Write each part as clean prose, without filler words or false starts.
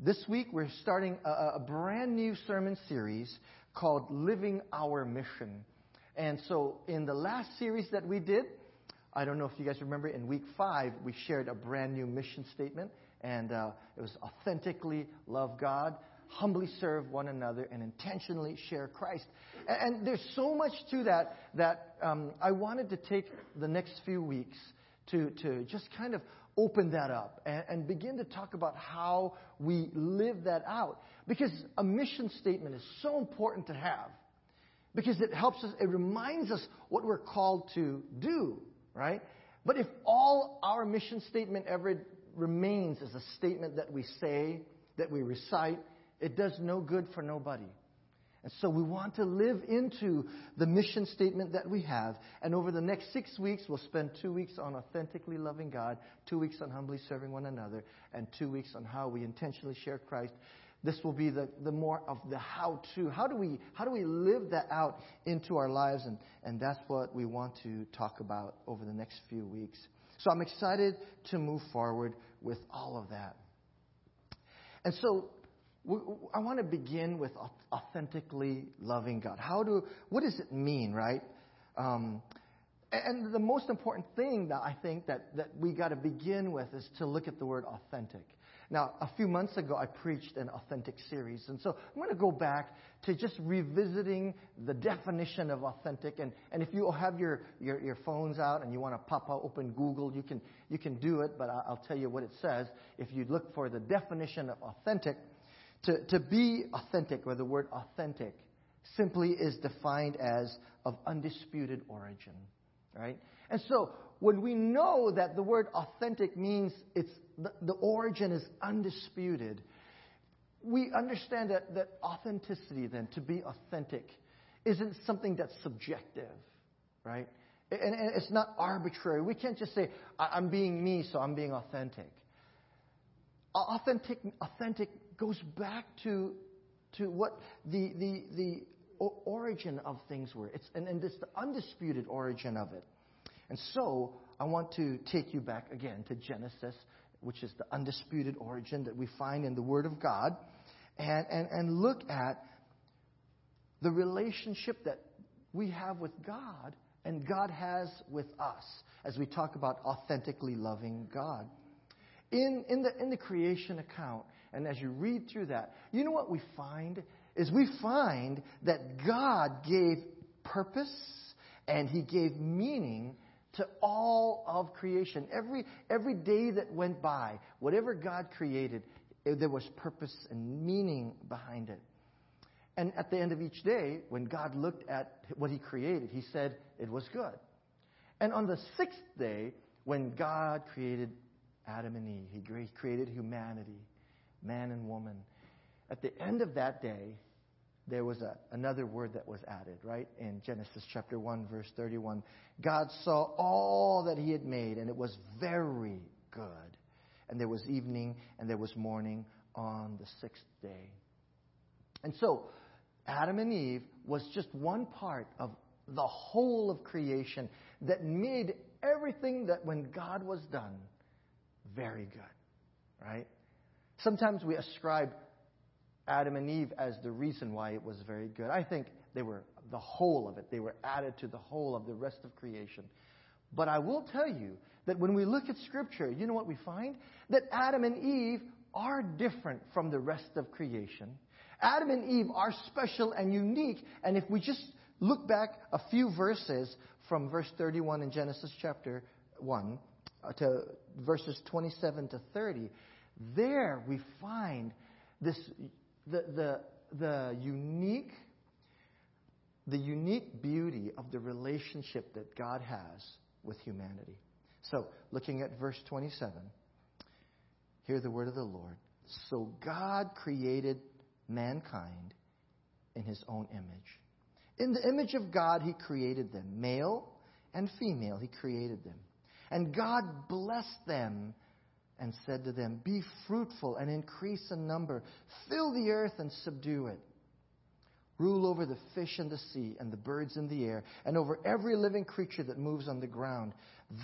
This week, we're starting a brand new sermon series called Living Our Mission. And so in the last series that we did, I don't know if you guys remember, in week 5, we shared a brand new mission statement. And it was authentically love God, humbly serve one another, and intentionally share Christ. And there's so much to that I wanted to take the next few weeks to just kind of open that up and begin to talk about how we live that out. Because a mission statement is so important to have, because it helps us, it reminds us what we're called to do, right? But if all our mission statement ever remains as a statement that we say, that we recite, it does no good for nobody. And so we want to live into the mission statement that we have. And over the next 6 weeks, we'll spend 2 weeks on authentically loving God, 2 weeks on humbly serving one another, and 2 weeks on how we intentionally share Christ. This will be the more of the how-to. How do we live that out into our lives? And that's what we want to talk about over the next few weeks. So I'm excited to move forward with all of that. And so I want to begin with authentically loving God. What does it mean, right? And the most important thing that I think that we got to begin with is to look at the word authentic. Now, a few months ago, I preached an authentic series. And so I'm going to go back to just revisiting the definition of authentic. And if you have your phones out and you want to open Google, you can do it. But I'll tell you what it says. If you look for the definition of authentic, to be authentic, or the word authentic, simply is defined as of undisputed origin, right? And so when we know that the word authentic means it's the origin is undisputed, we understand that authenticity, then, to be authentic, isn't something that's subjective, right? And it's not arbitrary. We can't just say, I'm being me, so I'm being authentic. Authentic goes back to what the origin of things were. And it's the undisputed origin of it. And so I want to take you back again to Genesis, which is the undisputed origin that we find in the Word of God, and look at the relationship that we have with God and God has with us as we talk about authentically loving God. In the creation account, and as you read through that, you know what we find? We find that God gave purpose and He gave meaning to all of creation. Every day that went by, whatever God created, there was purpose and meaning behind it. And at the end of each day, when God looked at what He created, He said it was good. And on the sixth day, when God created Adam and Eve, He created humanity, man and woman. At the end of that day, there was another word that was added, right? In Genesis chapter 1, verse 31, God saw all that He had made, and it was very good. And there was evening, and there was morning on the sixth day. And so, Adam and Eve was just one part of the whole of creation that made everything that when God was done very good, right? Sometimes we ascribe Adam and Eve as the reason why it was very good. I think they were the whole of it. They were added to the whole of the rest of creation. But I will tell you that when we look at Scripture, you know what we find? That Adam and Eve are different from the rest of creation. Adam and Eve are special and unique. And if we just look back a few verses from verse 31 in Genesis chapter 1 to verses 27 to 30, there we find this... The unique beauty of the relationship that God has with humanity. So, looking at verse 27, hear the word of the Lord. So God created mankind in His own image. In the image of God, He created them. Male and female, He created them. And God blessed them and said to them, be fruitful and increase in number. Fill the earth and subdue it. Rule over the fish in the sea and the birds in the air and over every living creature that moves on the ground.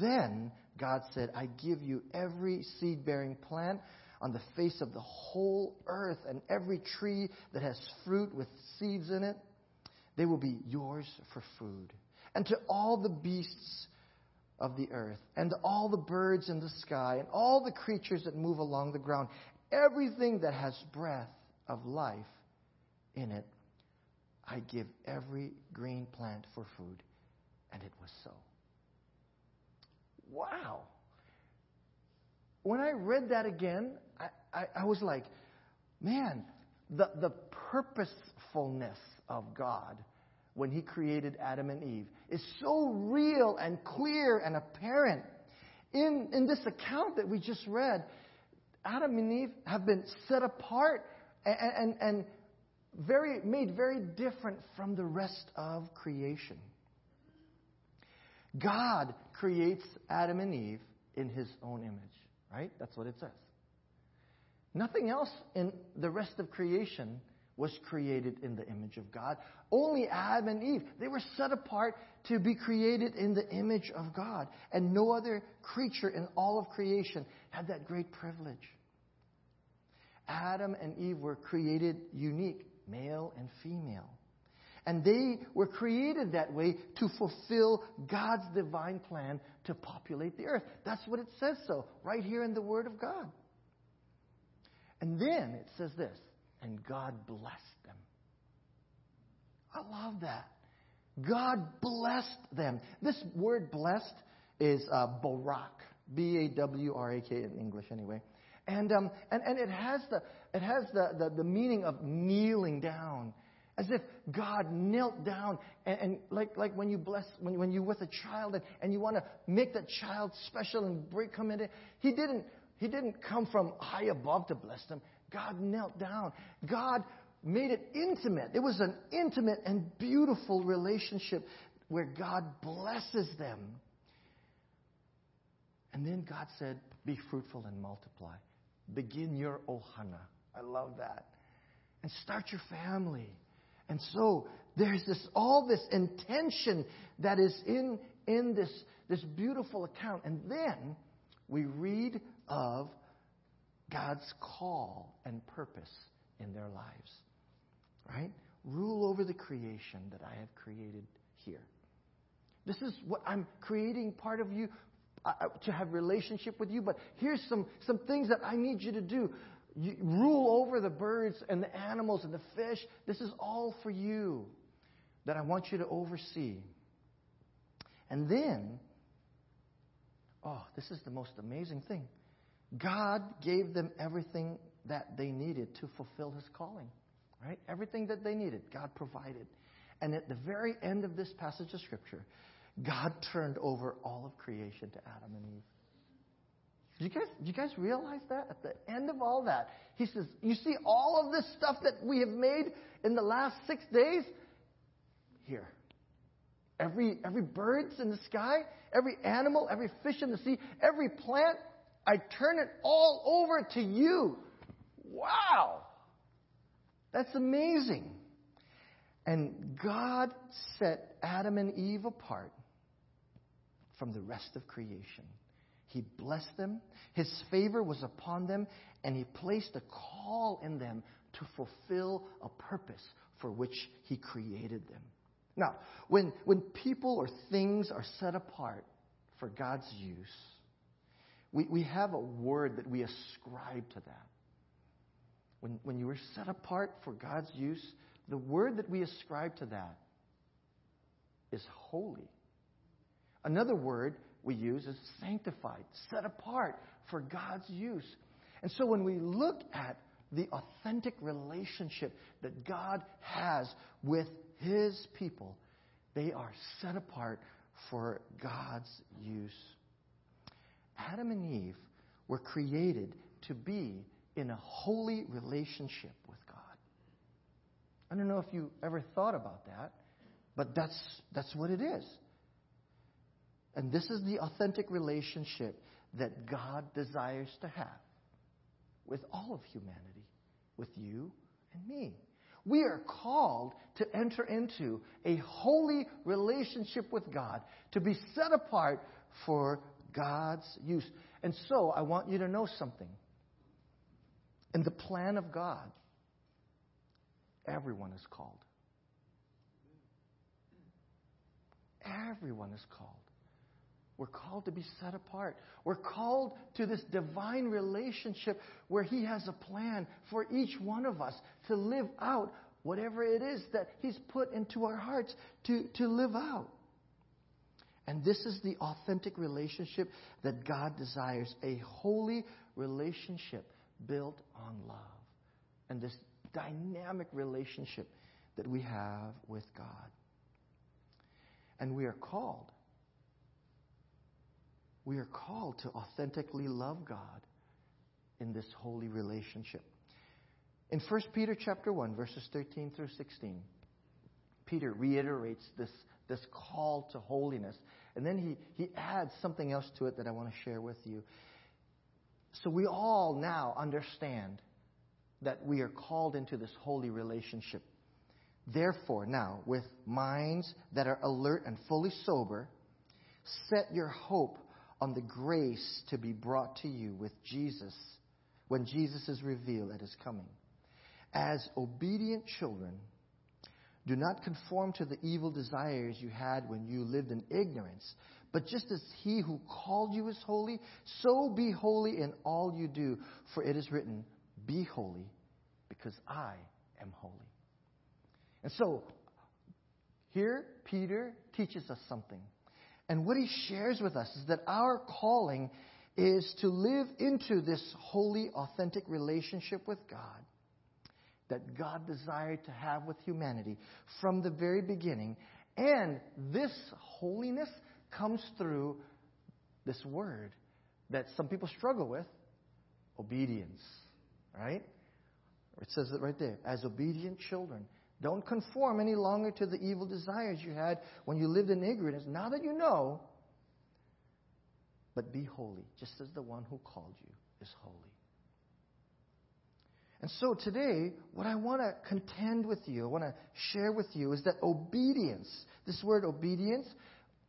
Then God said, I give you every seed-bearing plant on the face of the whole earth, and every tree that has fruit with seeds in it, they will be yours for food. And to all the beasts of the earth, and to all the birds in the sky, and all the creatures that move along the ground, everything that has breath of life in it, I give every green plant for food. And it was so. Wow. When I read that again, I was like, man, the purposefulness of God when He created Adam and Eve is so real and clear and apparent. In this account that we just read, Adam and Eve have been set apart and made very different from the rest of creation. God creates Adam and Eve in His own image, right? That's what it says. Nothing else in the rest of creation was created in the image of God. Only Adam and Eve. They were set apart to be created in the image of God. And no other creature in all of creation had that great privilege. Adam and Eve were created unique, male and female. And they were created that way to fulfill God's divine plan to populate the earth. That's what it says so, right here in the Word of God. And then it says this, and God blessed them. I love that. God blessed them. This word blessed is barak, B-A-W-R-A-K in English anyway. And it has the meaning of kneeling down, as if God knelt down and like when you bless when you're with a child and you want to make that child special and come in. He didn't come from high above to bless them. God knelt down. God made it intimate. It was an intimate and beautiful relationship where God blesses them. And then God said, "Be fruitful and multiply. Begin your ohana." I love that. And start your family. And so there's all this intention that is in this beautiful account. And then we read of God's call and purpose in their lives. Right? Rule over the creation that I have created here. This is what I'm creating part of you to have relationship with you, but here's some things that I need you to do. You rule over the birds and the animals and the fish. This is all for you that I want you to oversee. And then, this is the most amazing thing. God gave them everything that they needed to fulfill His calling, right? Everything that they needed, God provided. And at the very end of this passage of Scripture, God turned over all of creation to Adam and Eve. Do you guys realize that? At the end of all that, He says, you see all of this stuff that we have made in the last 6 days? Here. Every bird's in the sky, every animal, every fish in the sea, every plant, I turn it all over to you. Wow! That's amazing. And God set Adam and Eve apart from the rest of creation. He blessed them. His favor was upon them. And He placed a call in them to fulfill a purpose for which He created them. Now, when people or things are set apart for God's use, we have a word that we ascribe to that. When you were set apart for God's use, the word that we ascribe to that is holy. Another word we use is sanctified, set apart for God's use. And so when we look at the authentic relationship that God has with His people, they are set apart for God's use. Adam and Eve were created to be in a holy relationship with God. I don't know if you ever thought about that, but that's what it is. And this is the authentic relationship that God desires to have with all of humanity, with you and me. We are called to enter into a holy relationship with God, to be set apart for God's use. And so I want you to know something. In the plan of God, everyone is called. Everyone is called. We're called to be set apart. We're called to this divine relationship where He has a plan for each one of us to live out whatever it is that He's put into our hearts to live out. And this is the authentic relationship that God desires, a holy relationship built on love. And this dynamic relationship that we have with God. And we are called. We are called to authentically love God in this holy relationship. In 1 Peter chapter 1, verses 13 through 16, Peter reiterates this call to holiness. And then he adds something else to it that I want to share with you. So we all now understand that we are called into this holy relationship. Therefore, now, with minds that are alert and fully sober, set your hope on the grace to be brought to you with Jesus when Jesus is revealed at His coming. As obedient children, do not conform to the evil desires you had when you lived in ignorance, but just as He who called you is holy, so be holy in all you do, for it is written, "Be holy, because I am holy." And so, here Peter teaches us something. And what he shares with us is that our calling is to live into this holy, authentic relationship with God that God desired to have with humanity from the very beginning. And this holiness comes through this word that some people struggle with, obedience, right? It says it right there, as obedient children. Don't conform any longer to the evil desires you had when you lived in ignorance. Now that you know, but be holy, just as the one who called you is holy. And so today, what I want to contend with you, I want to share with you, is that obedience, this word obedience,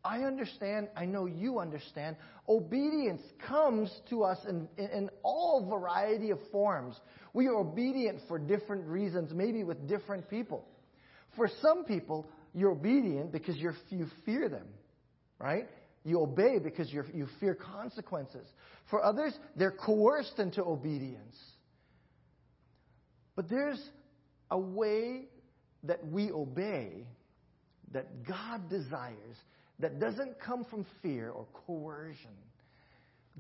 I understand, I know you understand, obedience comes to us in all variety of forms. We are obedient for different reasons, maybe with different people. For some people, you're obedient because you fear them, right? You obey because you fear consequences. For others, they're coerced into obedience. But there's a way that we obey that God desires that doesn't come from fear or coercion.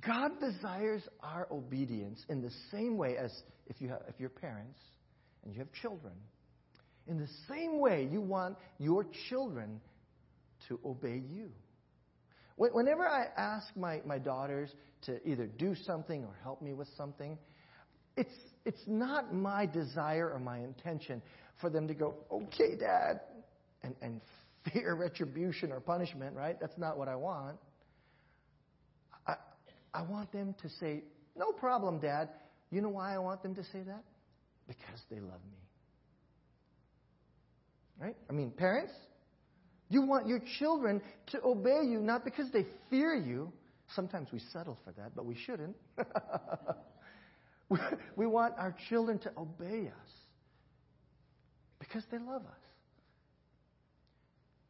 God desires our obedience in the same way as if you're parents and you have children. In the same way you want your children to obey you. Whenever I ask my daughters to either do something or help me with something, it's not my desire or my intention for them to go, "Okay, Dad," and fear retribution or punishment, right? That's not what I want. I want them to say, "No problem, Dad." You know why I want them to say that? Because they love me. Right? I mean, parents, you want your children to obey you, not because they fear you. Sometimes we settle for that, but we shouldn't. We want our children to obey us because they love us.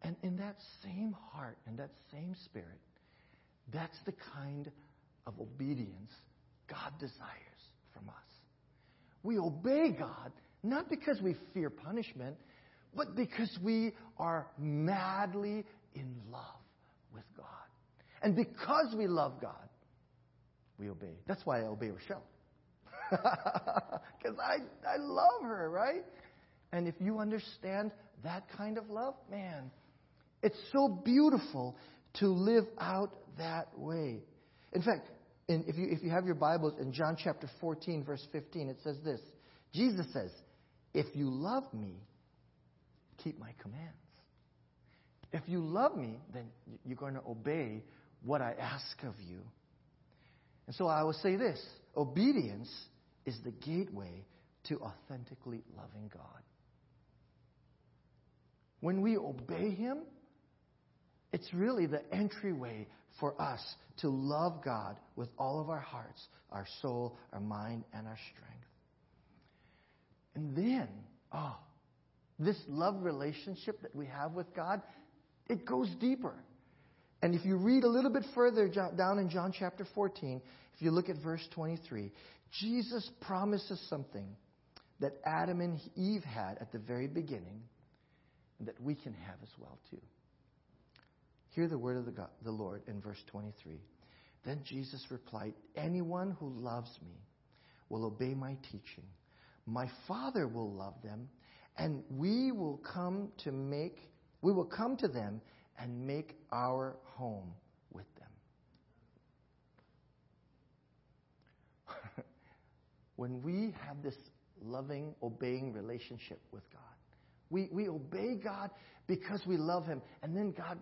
And in that same heart and that same spirit, that's the kind of obedience God desires from us. We obey God, not because we fear punishment, but because we are madly in love with God. And because we love God, we obey. That's why I obey Rochelle. Because I love her, right? And if you understand that kind of love, man, it's so beautiful to live out that way. In fact, if you have your Bibles, in John chapter 14, verse 15, it says this. Jesus says, "If you love me, keep my commands." If you love me, then you're going to obey what I ask of you. And so I will say this. Obedience is the gateway to authentically loving God. When we obey Him, it's really the entryway for us to love God with all of our hearts, our soul, our mind, and our strength. And then, this love relationship that we have with God, it goes deeper. And if you read a little bit further down in John chapter 14, if you look at verse 23, Jesus promises something that Adam and Eve had at the very beginning and that we can have as well too. Hear the word of the Lord in verse 23. Then Jesus replied, "Anyone who loves me will obey my teaching. My Father will love them, and we will come to them and make our home with them." When we have this loving, obeying relationship with God, we obey God because we love Him, and then God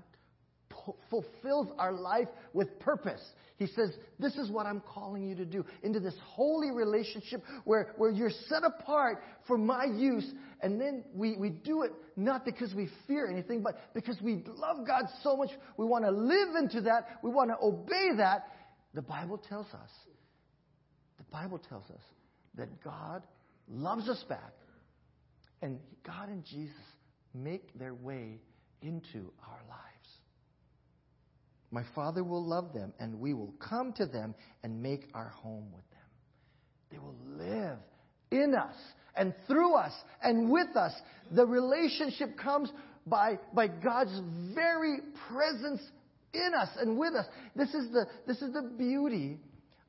fulfills our life with purpose. He says, this is what I'm calling you to do, into this holy relationship where you're set apart for my use. And then we do it not because we fear anything, but because we love God so much. We want to live into that. We want to obey that. The Bible tells us that God loves us back. And God and Jesus make their way into our lives. My Father will love them, and we will come to them and make our home with them. They will live in us and through us and with us. The relationship comes by God's very presence in us and with us. This is the beauty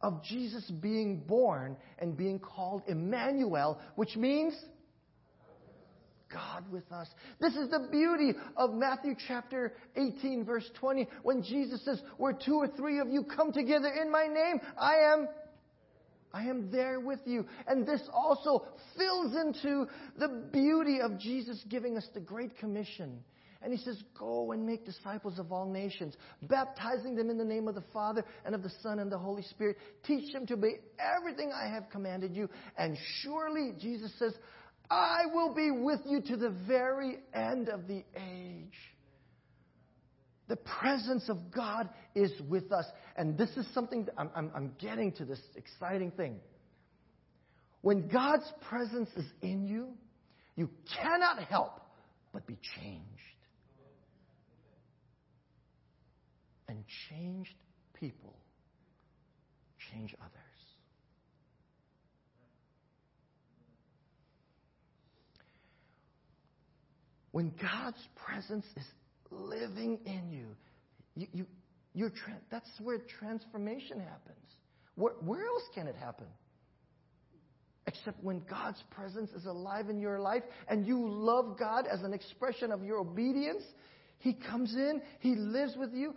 of Jesus being born and being called Emmanuel, which means God with us. This is the beauty of Matthew chapter 18, verse 20, when Jesus says, where two or three of you come together in my name, I am there with you. And this also fills into the beauty of Jesus giving us the Great Commission. And he says, go and make disciples of all nations, baptizing them in the name of the Father and of the Son and the Holy Spirit. Teach them to obey everything I have commanded you. And surely, Jesus says, I will be with you to the very end of the age. The presence of God is with us. And this is something that I'm getting to, this exciting thing. When God's presence is in you, you cannot help but be changed. And changed people change others. When God's presence is living in you, that's where transformation happens. Where else can it happen? Except when God's presence is alive in your life and you love God as an expression of your obedience. He comes in. He lives with you.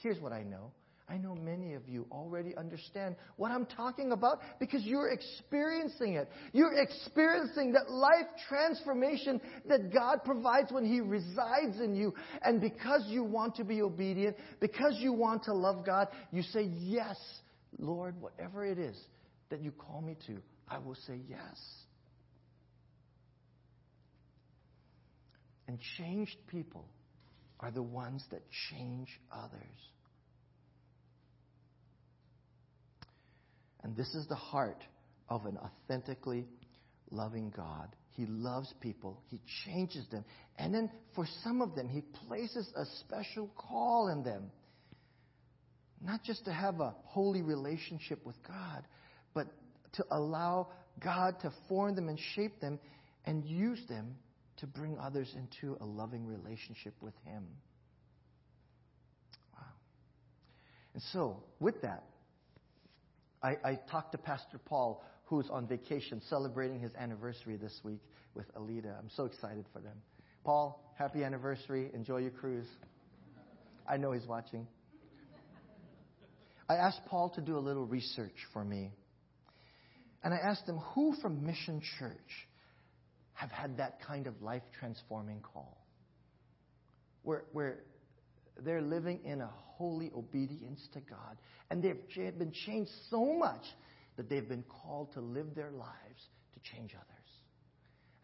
Here's what I know. I know many of you already understand what I'm talking about because you're experiencing it. You're experiencing that life transformation that God provides when He resides in you. And because you want to be obedient, because you want to love God, you say, yes, Lord, whatever it is that you call me to, I will say yes. And changed people are the ones that change others. And this is the heart of an authentically loving God. He loves people. He changes them. And then for some of them, He places a special call in them. Not just to have a holy relationship with God, but to allow God to form them and shape them and use them to bring others into a loving relationship with Him. Wow. And so, with that, I talked to Pastor Paul, who's on vacation, celebrating his anniversary this week with Alita. I'm so excited for them. Paul, happy anniversary. Enjoy your cruise. I know he's watching. I asked Paul to do a little research for me. And I asked him, who from Mission Church have had that kind of life-transforming call? Where they're living in a holy obedience to God. And they've been changed so much that they've been called to live their lives to change others.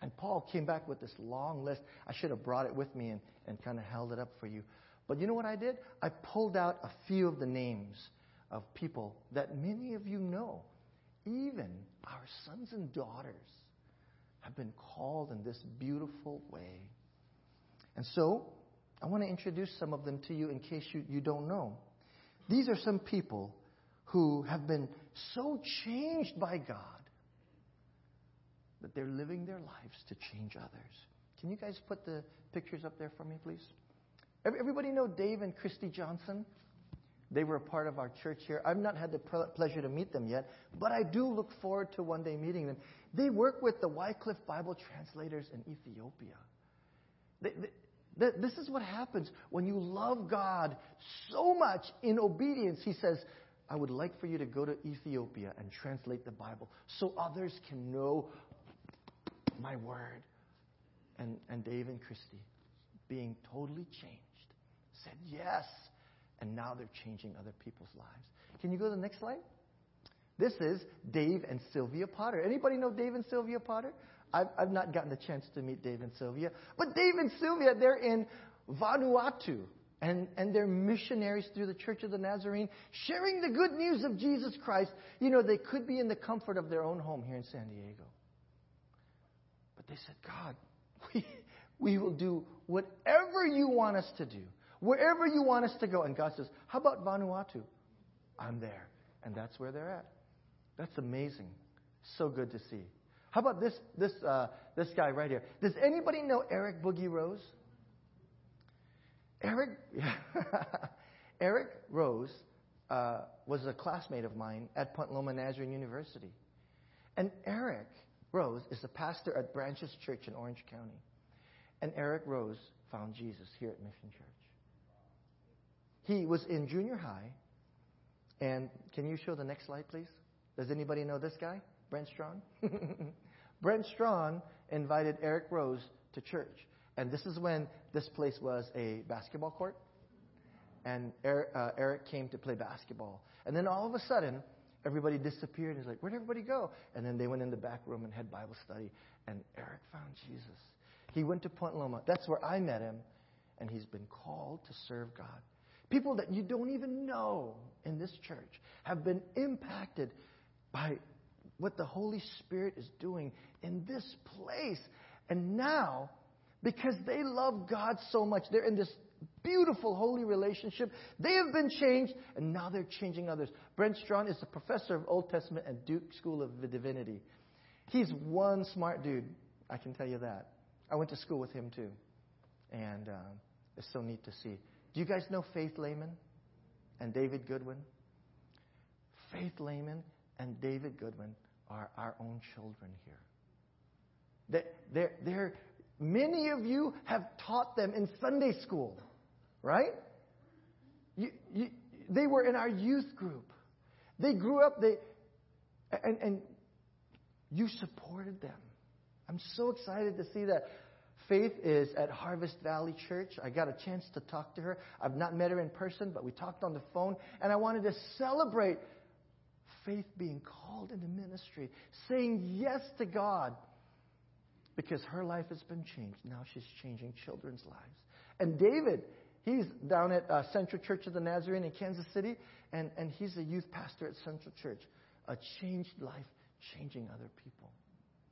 And Paul came back with this long list. I should have brought it with me and kind of held it up for you. But you know what I did? I pulled out a few of the names of people that many of you know. Even our sons and daughters I've been called in this beautiful way. And so, I want to introduce some of them to you in case you don't know. These are some people who have been so changed by God that they're living their lives to change others. Can you guys put the pictures up there for me, please? Everybody know Dave and Christy Johnson? They were a part of our church here. I've not had the pleasure to meet them yet, but I do look forward to one day meeting them. They work with the Wycliffe Bible translators in Ethiopia. This is what happens when you love God so much in obedience. He says, I would like for you to go to Ethiopia and translate the Bible so others can know my word. And Dave and Christy, being totally changed, said yes. And now they're changing other people's lives. Can you go to the next slide? This is Dave and Sylvia Potter. Anybody know Dave and Sylvia Potter? I've not gotten the chance to meet Dave and Sylvia. But Dave and Sylvia, they're in Vanuatu. And they're missionaries through the Church of the Nazarene, sharing the good news of Jesus Christ. You know, they could be in the comfort of their own home here in San Diego. But they said, God, we will do whatever you want us to do. Wherever you want us to go. And God says, how about Vanuatu? I'm there. And that's where they're at. That's amazing. So good to see. How about this guy right here? Does anybody know Eric Boogie Rose? Eric Rose was a classmate of mine at Point Loma Nazarene University. And Eric Rose is a pastor at Branches Church in Orange County. And Eric Rose found Jesus here at Mission Church. He was in junior high, and can you show the next slide, please? Does anybody know this guy, Brent Strawn? Brent Strawn invited Eric Rose to church, and this is when this place was a basketball court, and Eric came to play basketball. And then all of a sudden, everybody disappeared. He's like, where'd everybody go? And then they went in the back room and had Bible study, and Eric found Jesus. He went to Point Loma. That's where I met him, and he's been called to serve God. People that you don't even know in this church have been impacted by what the Holy Spirit is doing in this place. And now, because they love God so much, they're in this beautiful, holy relationship. They have been changed, and now they're changing others. Brent Strawn is a professor of Old Testament at Duke School of Divinity. He's one smart dude, I can tell you that. I went to school with him, too. And it's so neat to see. Do you guys know Faith Lehman and David Goodwin? Faith Lehman and David Goodwin are our own children here. Many of you have taught them in Sunday school, right? They were in our youth group. They grew up, and you supported them. I'm so excited to see that. Faith is at Harvest Valley Church. I got a chance to talk to her. I've not met her in person, but we talked on the phone. And I wanted to celebrate Faith being called into ministry, saying yes to God, because her life has been changed. Now she's changing children's lives. And David, he's down at Central Church of the Nazarene in Kansas City, and he's a youth pastor at Central Church. A changed life, changing other people.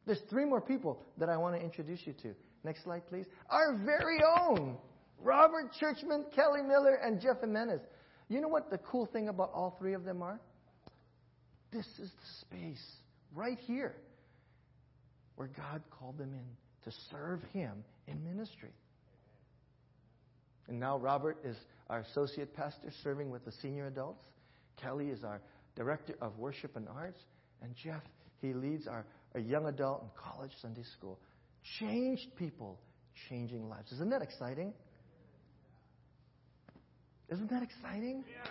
There's three more people that I want to introduce you to. Next slide, please. Our very own Robert Churchman, Kelly Miller, and Jeff Jimenez. You know what the cool thing about all three of them are? This is the space right here where God called them in to serve Him in ministry. And now Robert is our associate pastor serving with the senior adults. Kelly is our director of worship and arts. And Jeff, he leads our young adult and college Sunday school. Changed people, changing lives. Isn't that exciting? Isn't that exciting? Yeah.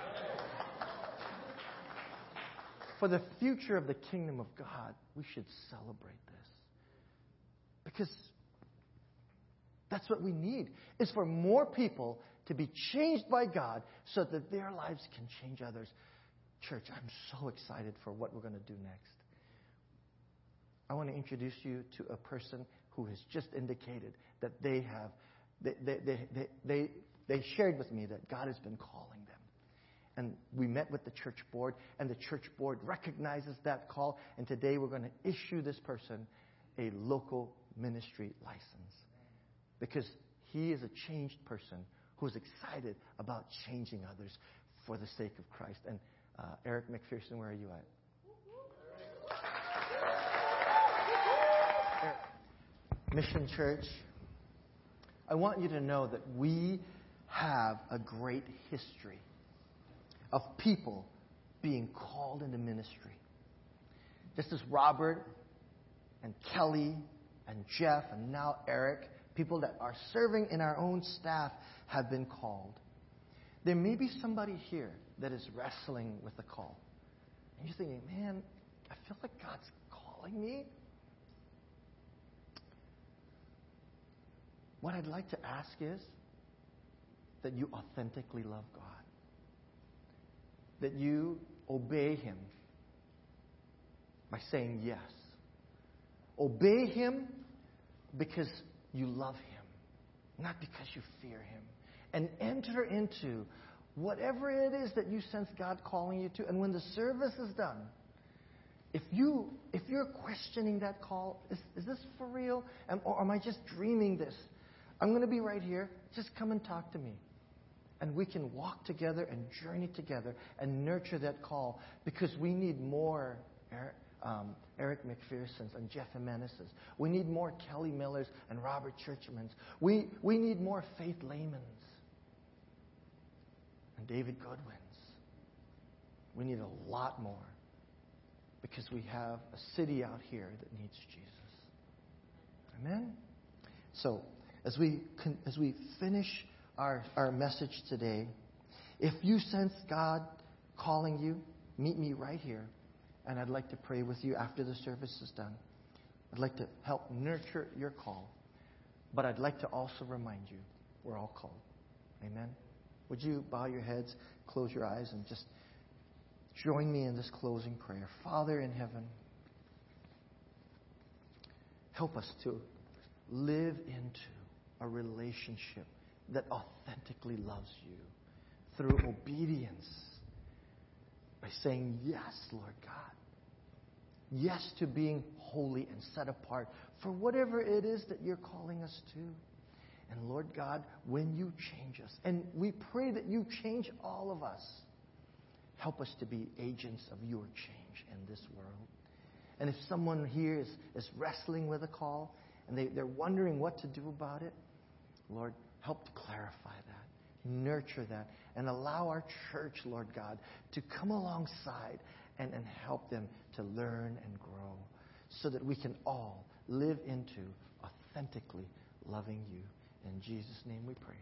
For the future of the kingdom of God, we should celebrate this. Because that's what we need, is for more people to be changed by God so that their lives can change others. Church, I'm so excited for what we're going to do next. I want to introduce you to a person who has just indicated that they shared with me that God has been calling them. And we met with the church board, and the church board recognizes that call. And today we're going to issue this person a local ministry license, because he is a changed person who's excited about changing others for the sake of Christ. And Eric McPherson, where are you at? Eric. Mission Church, I want you to know that we have a great history of people being called into ministry. Just as Robert and Kelly and Jeff and now Eric, people that are serving in our own staff, have been called. There may be somebody here that is wrestling with the call. And you're thinking, man, I feel like God's calling me. What I'd like to ask is that you authentically love God, that you obey Him by saying yes. Obey Him because you love Him, not because you fear Him. And enter into whatever it is that you sense God calling you to. And when the service is done, if you're questioning that call, is this for real? Or am I just dreaming this? I'm going to be right here. Just come and talk to me. And we can walk together and journey together and nurture that call, because we need more Eric McPherson's and Jeff Jimenez's. We need more Kelly Miller's and Robert Churchman's. We need more Faith Lehman's and David Goodwin's. We need a lot more, because we have a city out here that needs Jesus. Amen? So, as we finish our message today, if you sense God calling you, meet me right here. And I'd like to pray with you after the service is done. I'd like to help nurture your call. But I'd like to also remind you, we're all called. Amen? Would you bow your heads, close your eyes, and just join me in this closing prayer. Father in heaven, help us to live into a relationship that authentically loves you through obedience, by saying yes, Lord God. Yes to being holy and set apart for whatever it is that you're calling us to. And Lord God, when you change us, and we pray that you change all of us, help us to be agents of your change in this world. And if someone here is wrestling with a call and they're wondering what to do about it, Lord, help to clarify that, nurture that, and allow our church, Lord God, to come alongside and help them to learn and grow, so that we can all live into authentically loving you. In Jesus' name we pray.